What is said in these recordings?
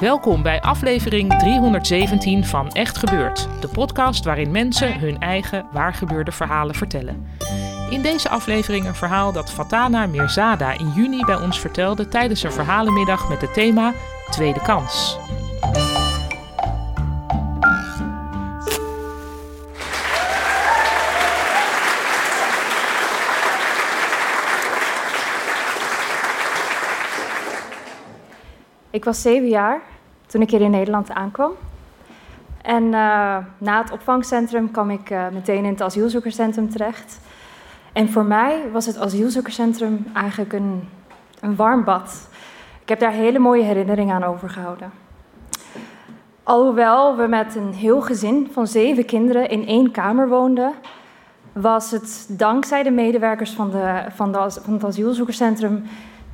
Welkom bij aflevering 317 van Echt Gebeurd, de podcast waarin mensen hun eigen waargebeurde verhalen vertellen. In deze aflevering een verhaal dat Fatana Mirzada in juni bij ons vertelde tijdens een verhalenmiddag met het thema Tweede Kans. Ik was 7 jaar. Toen ik hier in Nederland aankwam. En na het opvangcentrum kwam ik meteen in het asielzoekerscentrum terecht. En voor mij was het asielzoekerscentrum eigenlijk een warm bad. Ik heb daar hele mooie herinneringen aan overgehouden. Alhoewel we met een heel gezin van 7 kinderen in 1 kamer woonden, was het dankzij de medewerkers van het asielzoekerscentrum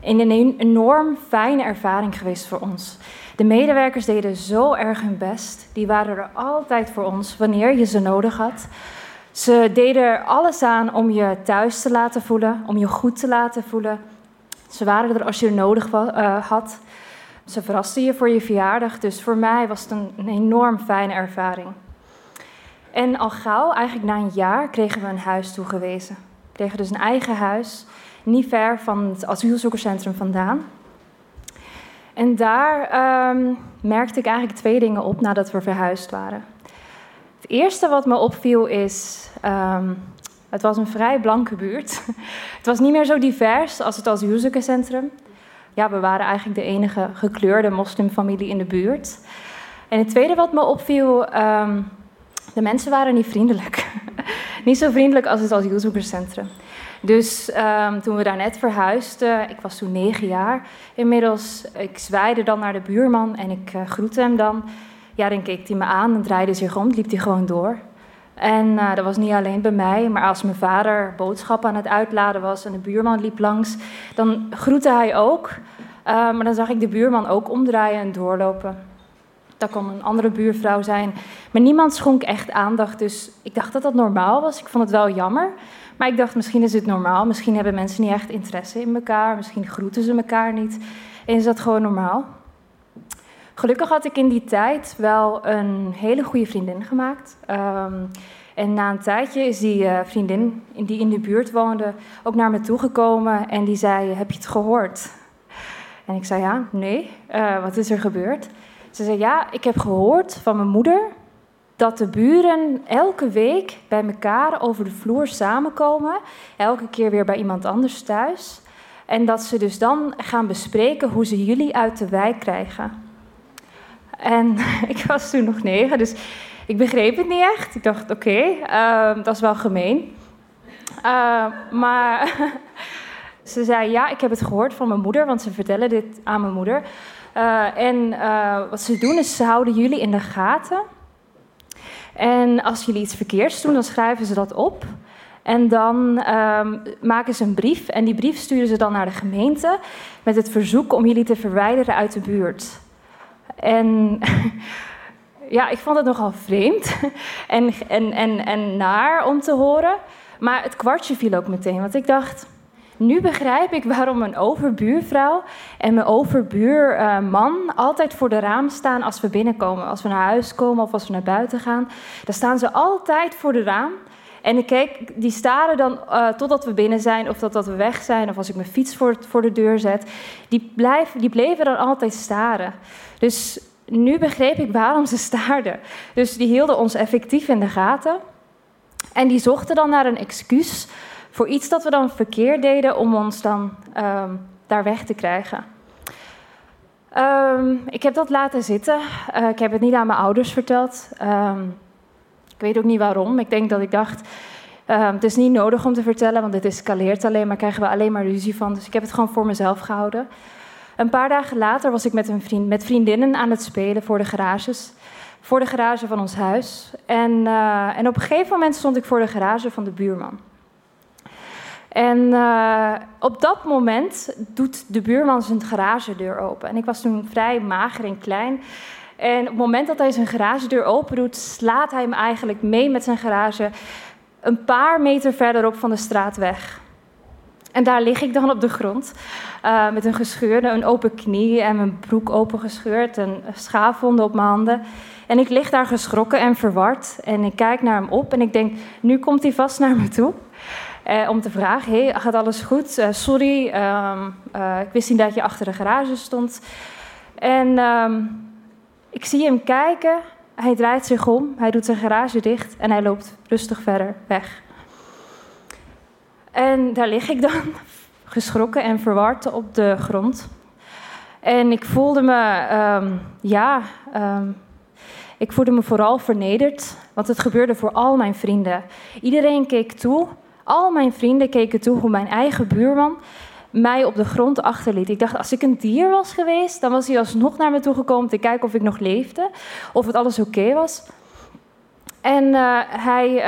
een enorm fijne ervaring geweest voor ons. De medewerkers deden zo erg hun best. Die waren er altijd voor ons wanneer je ze nodig had. Ze deden er alles aan om je thuis te laten voelen, om je goed te laten voelen. Ze waren er als je er nodig had. Ze verrasten je voor je verjaardag. Dus voor mij was het een enorm fijne ervaring. En al gauw, eigenlijk na 1 jaar, kregen we een huis toegewezen. We kregen dus een eigen huis, niet ver van het asielzoekerscentrum vandaan. En daar merkte ik eigenlijk 2 dingen op nadat we verhuisd waren. Het eerste wat me opviel is, het was een vrij blanke buurt. Het was niet meer zo divers als het asielzoekerscentrum. Ja, we waren eigenlijk de enige gekleurde moslimfamilie in de buurt. En het tweede wat me opviel, de mensen waren niet vriendelijk. Niet zo vriendelijk als het asielzoekerscentrum. Dus toen we daar net verhuisden, ik was toen 9 jaar inmiddels, ik zwaaide dan naar de buurman en ik groette hem dan. Ja, dan keek hij me aan en draaide zich om, liep hij gewoon door. En dat was niet alleen bij mij, maar als mijn vader boodschappen aan het uitladen was en de buurman liep langs, dan groette hij ook. Maar dan zag ik de buurman ook omdraaien en doorlopen. Dat kon een andere buurvrouw zijn. Maar niemand schonk echt aandacht, dus ik dacht dat dat normaal was. Ik vond het wel jammer. Maar ik dacht, misschien is het normaal. Misschien hebben mensen niet echt interesse in elkaar. Misschien groeten ze elkaar niet. En is dat gewoon normaal? Gelukkig had ik in die tijd wel een hele goede vriendin gemaakt. En na een tijdje is die vriendin die in de buurt woonde ook naar me toegekomen. En die zei, heb je het gehoord? En ik zei, ja, nee. Wat is er gebeurd? Ze zei, ja, ik heb gehoord van mijn moeder dat de buren elke week bij elkaar over de vloer samenkomen. Elke keer weer bij iemand anders thuis. En dat ze dus dan gaan bespreken hoe ze jullie uit de wijk krijgen. En ik was toen nog 9, dus ik begreep het niet echt. Ik dacht, oké, dat is wel gemeen. Maar ze zei, ja, ik heb het gehoord van mijn moeder, want ze vertellen dit aan mijn moeder. Wat ze doen is, ze houden jullie in de gaten. En als jullie iets verkeerds doen, dan schrijven ze dat op. En dan maken ze een brief. En die brief sturen ze dan naar de gemeente met het verzoek om jullie te verwijderen uit de buurt. En ja, ik vond het nogal vreemd en naar om te horen. Maar het kwartje viel ook meteen, want ik dacht, nu begrijp ik waarom mijn overbuurvrouw en mijn overbuurman altijd voor de raam staan als we binnenkomen. Als we naar huis komen of als we naar buiten gaan. Dan staan ze altijd voor de raam. En ik kijk, die staren dan totdat we binnen zijn of totdat we weg zijn. Of als ik mijn fiets voor de deur zet. Die bleven dan altijd staren. Dus nu begreep ik waarom ze staarden. Dus die hielden ons effectief in de gaten. En die zochten dan naar een excuus voor iets dat we dan verkeerd deden om ons dan daar weg te krijgen. Ik heb dat laten zitten. Ik heb het niet aan mijn ouders verteld. Ik weet ook niet waarom. Ik denk dat ik dacht, het is niet nodig om te vertellen, want dit escaleert alleen maar, krijgen we alleen maar ruzie van. Dus ik heb het gewoon voor mezelf gehouden. Een paar dagen later was ik met vriendinnen aan het spelen voor de garage van ons huis. En op een gegeven moment stond ik voor de garage van de buurman. En op dat moment doet de buurman zijn garagedeur open. En ik was toen vrij mager en klein. En op het moment dat hij zijn garagedeur open doet, slaat hij hem eigenlijk mee met zijn garage een paar meter verderop van de straat weg. En daar lig ik dan op de grond met een open knie en mijn broek opengescheurd en schaafwonden op mijn handen. En ik lig daar geschrokken en verward en ik kijk naar hem op en ik denk, nu komt hij vast naar me toe. Om te vragen, hey, gaat alles goed? Sorry, ik wist niet dat je achter de garage stond. En ik zie hem kijken, hij draait zich om, hij doet zijn garage dicht en hij loopt rustig verder weg. En daar lig ik dan, geschrokken en verward op de grond. En ik voelde me, ik voelde me vooral vernederd, want het gebeurde voor al mijn vrienden. Iedereen keek toe. Al mijn vrienden keken toe hoe mijn eigen buurman mij op de grond achterliet. Ik dacht, als ik een dier was geweest, dan was hij alsnog naar me toe gekomen te kijken of ik nog leefde, of het alles oké was. En hij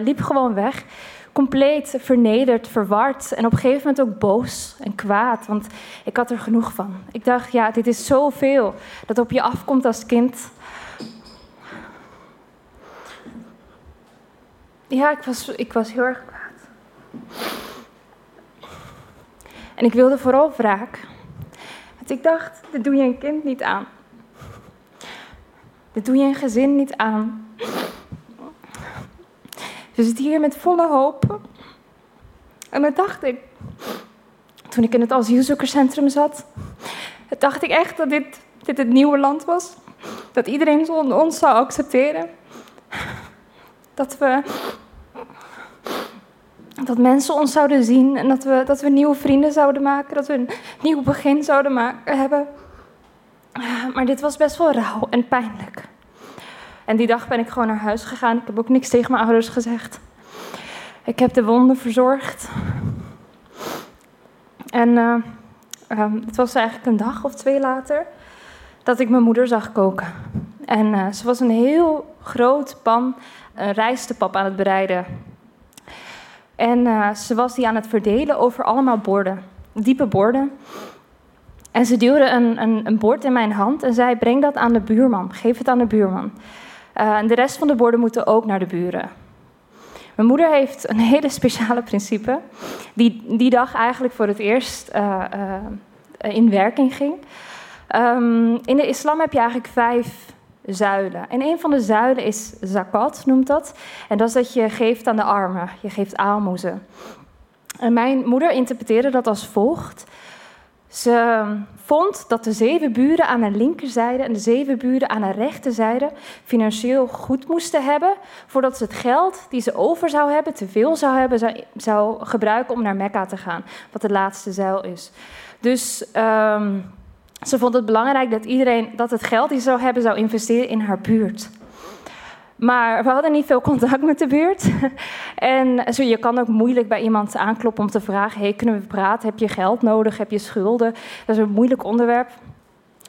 liep gewoon weg, compleet vernederd, verward en op een gegeven moment ook boos en kwaad, want ik had er genoeg van. Ik dacht, ja, dit is zoveel dat op je afkomt als kind. Ja, ik was heel erg kwaad. En ik wilde vooral wraak. Want ik dacht, dit doe je een kind niet aan. Dit doe je een gezin niet aan. We zitten hier met volle hoop. En dat dacht ik. Toen ik in het asielzoekerscentrum zat, dacht ik echt dat dit het nieuwe land was. Dat iedereen ons zou accepteren. Dat mensen ons zouden zien en dat we nieuwe vrienden zouden maken, dat we een nieuw begin zouden hebben. Maar dit was best wel rauw en pijnlijk. En die dag ben ik gewoon naar huis gegaan. Ik heb ook niks tegen mijn ouders gezegd. Ik heb de wonden verzorgd. En het was eigenlijk een dag of twee later dat ik mijn moeder zag koken. En ze was een heel groot pan, een rijstepap aan het bereiden. En ze was die aan het verdelen over allemaal borden, diepe borden. En ze duwde een bord in mijn hand en zei, breng dat aan de buurman, geef het aan de buurman. En de rest van de borden moeten ook naar de buren. Mijn moeder heeft een hele speciale principe, die dag eigenlijk voor het eerst in werking ging. In de islam heb je eigenlijk 5 zuilen. En een van de zuilen is zakat, noemt dat. En dat is dat je geeft aan de armen. Je geeft aalmoezen. En mijn moeder interpreteerde dat als volgt. Ze vond dat de 7 buren aan de linkerzijde en de 7 buren aan de rechterzijde financieel goed moesten hebben, voordat ze het geld die ze over zou hebben, te veel zou hebben, zou gebruiken om naar Mekka te gaan. Wat de laatste zuil is. Dus ze vond het belangrijk dat iedereen dat het geld die ze zou hebben, zou investeren in haar buurt. Maar we hadden niet veel contact met de buurt. En zo, je kan ook moeilijk bij iemand aankloppen om te vragen, hey, kunnen we praten? Heb je geld nodig? Heb je schulden? Dat is een moeilijk onderwerp.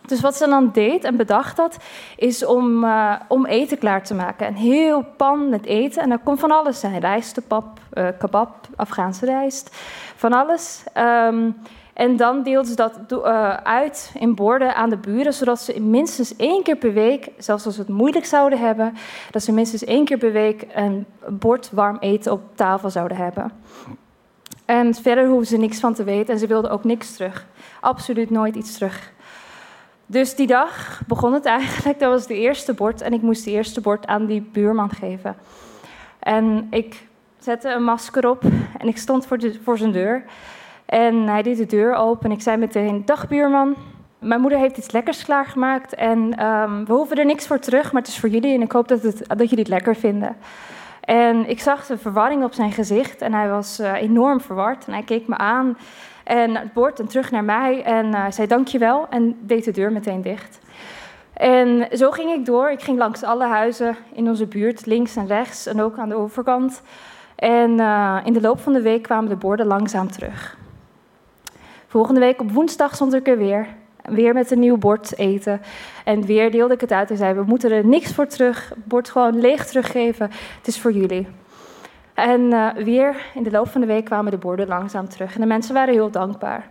Dus wat ze dan deed en bedacht had, is om eten klaar te maken. Een heel pan met eten. En daar kon van alles zijn. Rijstepap, kebab, Afghaanse rijst. Van alles. En dan deelden ze dat uit in borden aan de buren, zodat ze minstens 1 keer per week, zelfs als ze het moeilijk zouden hebben, dat ze minstens 1 keer per week een bord warm eten op tafel zouden hebben. En verder hoefden ze niks van te weten en ze wilden ook niks terug. Absoluut nooit iets terug. Dus die dag begon het eigenlijk, dat was de eerste bord en ik moest de eerste bord aan die buurman geven. En ik zette een masker op en ik stond voor zijn deur. En hij deed de deur open en ik zei meteen, dag buurman. Mijn moeder heeft iets lekkers klaargemaakt en we hoeven er niks voor terug, maar het is voor jullie en ik hoop dat jullie het lekker vinden. En ik zag de verwarring op zijn gezicht en hij was enorm verward en hij keek me aan en naar het bord en terug naar mij en zei dankjewel en deed de deur meteen dicht. En zo ging ik door, ik ging langs alle huizen in onze buurt, links en rechts en ook aan de overkant. En in de loop van de week kwamen de borden langzaam terug. Volgende week op woensdag stond ik er weer. Weer met een nieuw bord eten. En weer deelde ik het uit en zei, we moeten er niks voor terug. Het bord gewoon leeg teruggeven. Het is voor jullie. En weer in de loop van de week kwamen de borden langzaam terug. En de mensen waren heel dankbaar.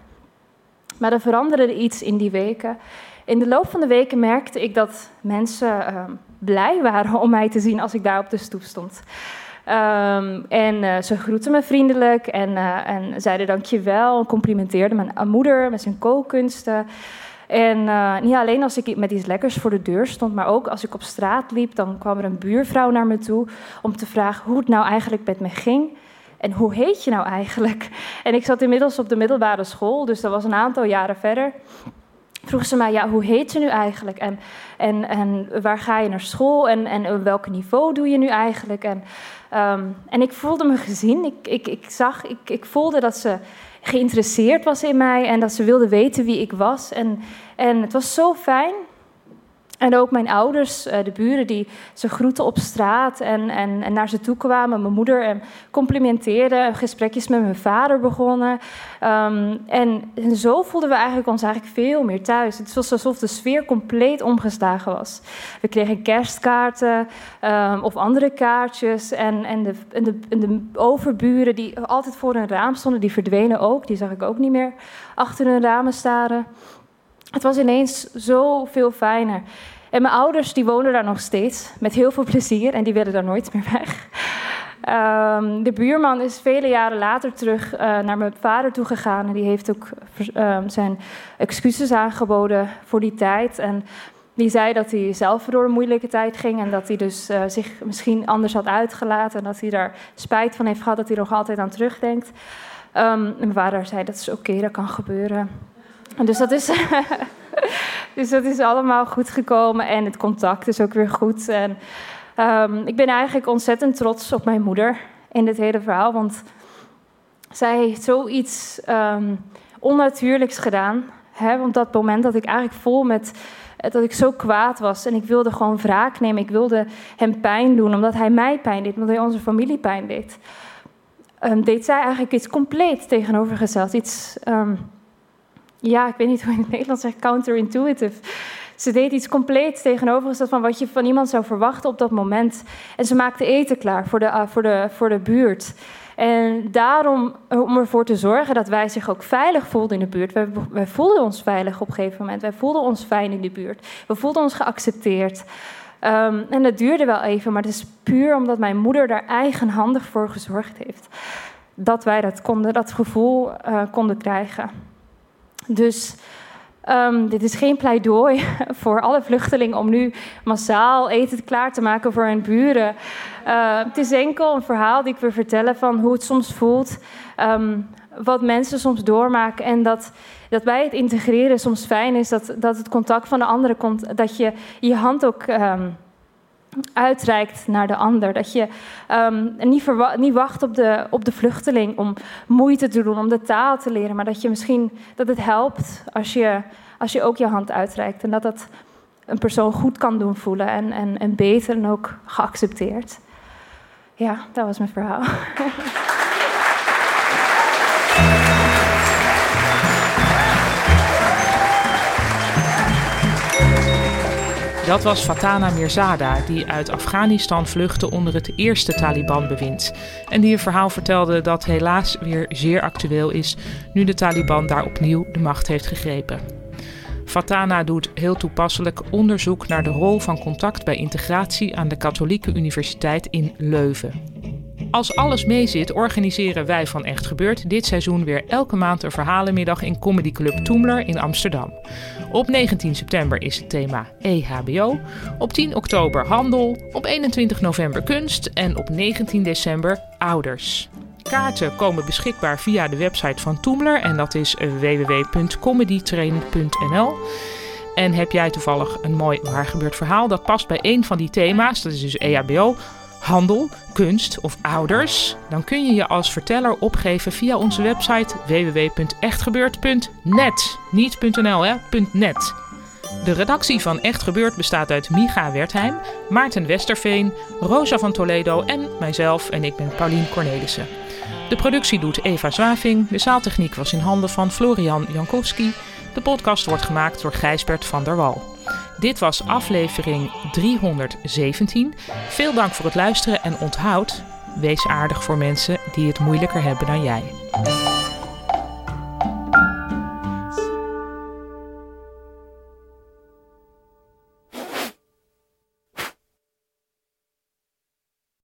Maar er veranderde iets in die weken. In de loop van de weken merkte ik dat mensen blij waren om mij te zien als ik daar op de stoep stond. Ze groetten me vriendelijk en zeiden dankjewel en complimenteerden mijn moeder met zijn kookkunsten. En niet alleen als ik met iets lekkers voor de deur stond, maar ook als ik op straat liep, dan kwam er een buurvrouw naar me toe om te vragen hoe het nou eigenlijk met me ging. En hoe heet je nou eigenlijk? En ik zat inmiddels op de middelbare school, dus dat was een aantal jaren verder. Vroeg ze mij, ja, hoe heet je nu eigenlijk? En waar ga je naar school? En welk niveau doe je nu eigenlijk? En ik voelde me gezien. Ik voelde dat ze geïnteresseerd was in mij en dat ze wilde weten wie ik was. En het was zo fijn. En ook mijn ouders, de buren, die ze groeten op straat en naar ze toe kwamen. Mijn moeder en complimenteerden, gesprekjes met mijn vader begonnen. En zo voelden we ons eigenlijk veel meer thuis. Het was alsof de sfeer compleet omgeslagen was. We kregen kerstkaarten of andere kaartjes. En de overburen die altijd voor hun raam stonden, die verdwenen ook. Die zag ik ook niet meer achter hun ramen staren. Het was ineens zoveel fijner. En mijn ouders die woonden daar nog steeds met heel veel plezier en die willen daar nooit meer weg. De buurman is vele jaren later terug naar mijn vader toe gegaan en die heeft ook zijn excuses aangeboden voor die tijd. En die zei dat hij zelf door een moeilijke tijd ging en dat hij dus zich misschien anders had uitgelaten en dat hij daar spijt van heeft gehad, dat hij er nog altijd aan terugdenkt. Mijn vader zei dat is oké, dat kan gebeuren. Dus dat is allemaal goed gekomen en het contact is ook weer goed. En, ik ben eigenlijk ontzettend trots op mijn moeder in dit hele verhaal. Want zij heeft zoiets onnatuurlijks gedaan. Hè, op dat moment dat ik eigenlijk vol met dat ik zo kwaad was. En ik wilde gewoon wraak nemen. Ik wilde hem pijn doen omdat hij mij pijn deed. Omdat hij onze familie pijn deed. Deed zij eigenlijk iets compleet tegenovergesteld. Iets... ik weet niet hoe in het Nederlands zegt, counterintuitive. Ze deed iets compleets tegenovergesteld van wat je van iemand zou verwachten op dat moment. En ze maakte eten klaar voor de buurt. En daarom, om ervoor te zorgen dat wij zich ook veilig voelden in de buurt. Wij voelden ons veilig op een gegeven moment. Wij voelden ons fijn in de buurt. We voelden ons geaccepteerd. En dat duurde wel even, maar het is puur omdat mijn moeder daar eigenhandig voor gezorgd heeft. Dat wij dat konden, dat gevoel konden krijgen. Dus dit is geen pleidooi voor alle vluchtelingen om nu massaal eten klaar te maken voor hun buren. Het is enkel een verhaal die ik wil vertellen van hoe het soms voelt. Wat mensen soms doormaken en dat bij het integreren soms fijn is. Dat het contact van de andere komt. Dat je hand ook uitreikt naar de ander. Dat je niet wacht op de vluchteling om moeite te doen, om de taal te leren. Maar dat je misschien dat het helpt als je ook je hand uitreikt. En dat een persoon goed kan doen voelen en beter en ook geaccepteerd. Ja, dat was mijn verhaal. Dat was Fatana Mirzada, die uit Afghanistan vluchtte onder het eerste Taliban-bewind. En die een verhaal vertelde dat helaas weer zeer actueel is, nu de Taliban daar opnieuw de macht heeft gegrepen. Fatana doet heel toepasselijk onderzoek naar de rol van contact bij integratie aan de Katholieke Universiteit in Leuven. Als alles meezit, organiseren wij van Echt Gebeurd dit seizoen weer elke maand een verhalenmiddag in Comedy Club Toomler in Amsterdam. Op 19 september is het thema EHBO, op 10 oktober handel, op 21 november kunst en op 19 december ouders. Kaarten komen beschikbaar via de website van Toomler en dat is www.comedytrain.nl. En heb jij toevallig een mooi waargebeurd verhaal dat past bij een van die thema's, dat is dus EHBO, handel, kunst of ouders, dan kun je je als verteller opgeven via onze website www.echtgebeurd.net. Niet .nl, hè? .net. De redactie van Echt Gebeurd bestaat uit Micha Wertheim, Maarten Westerveen, Rosa van Toledo en mijzelf, en ik ben Paulien Cornelissen. De productie doet Eva Zwaving, de zaaltechniek was in handen van Florian Jankowski. De podcast wordt gemaakt door Gijsbert van der Wal. Dit was aflevering 317. Veel dank voor het luisteren en onthoud, wees aardig voor mensen die het moeilijker hebben dan jij.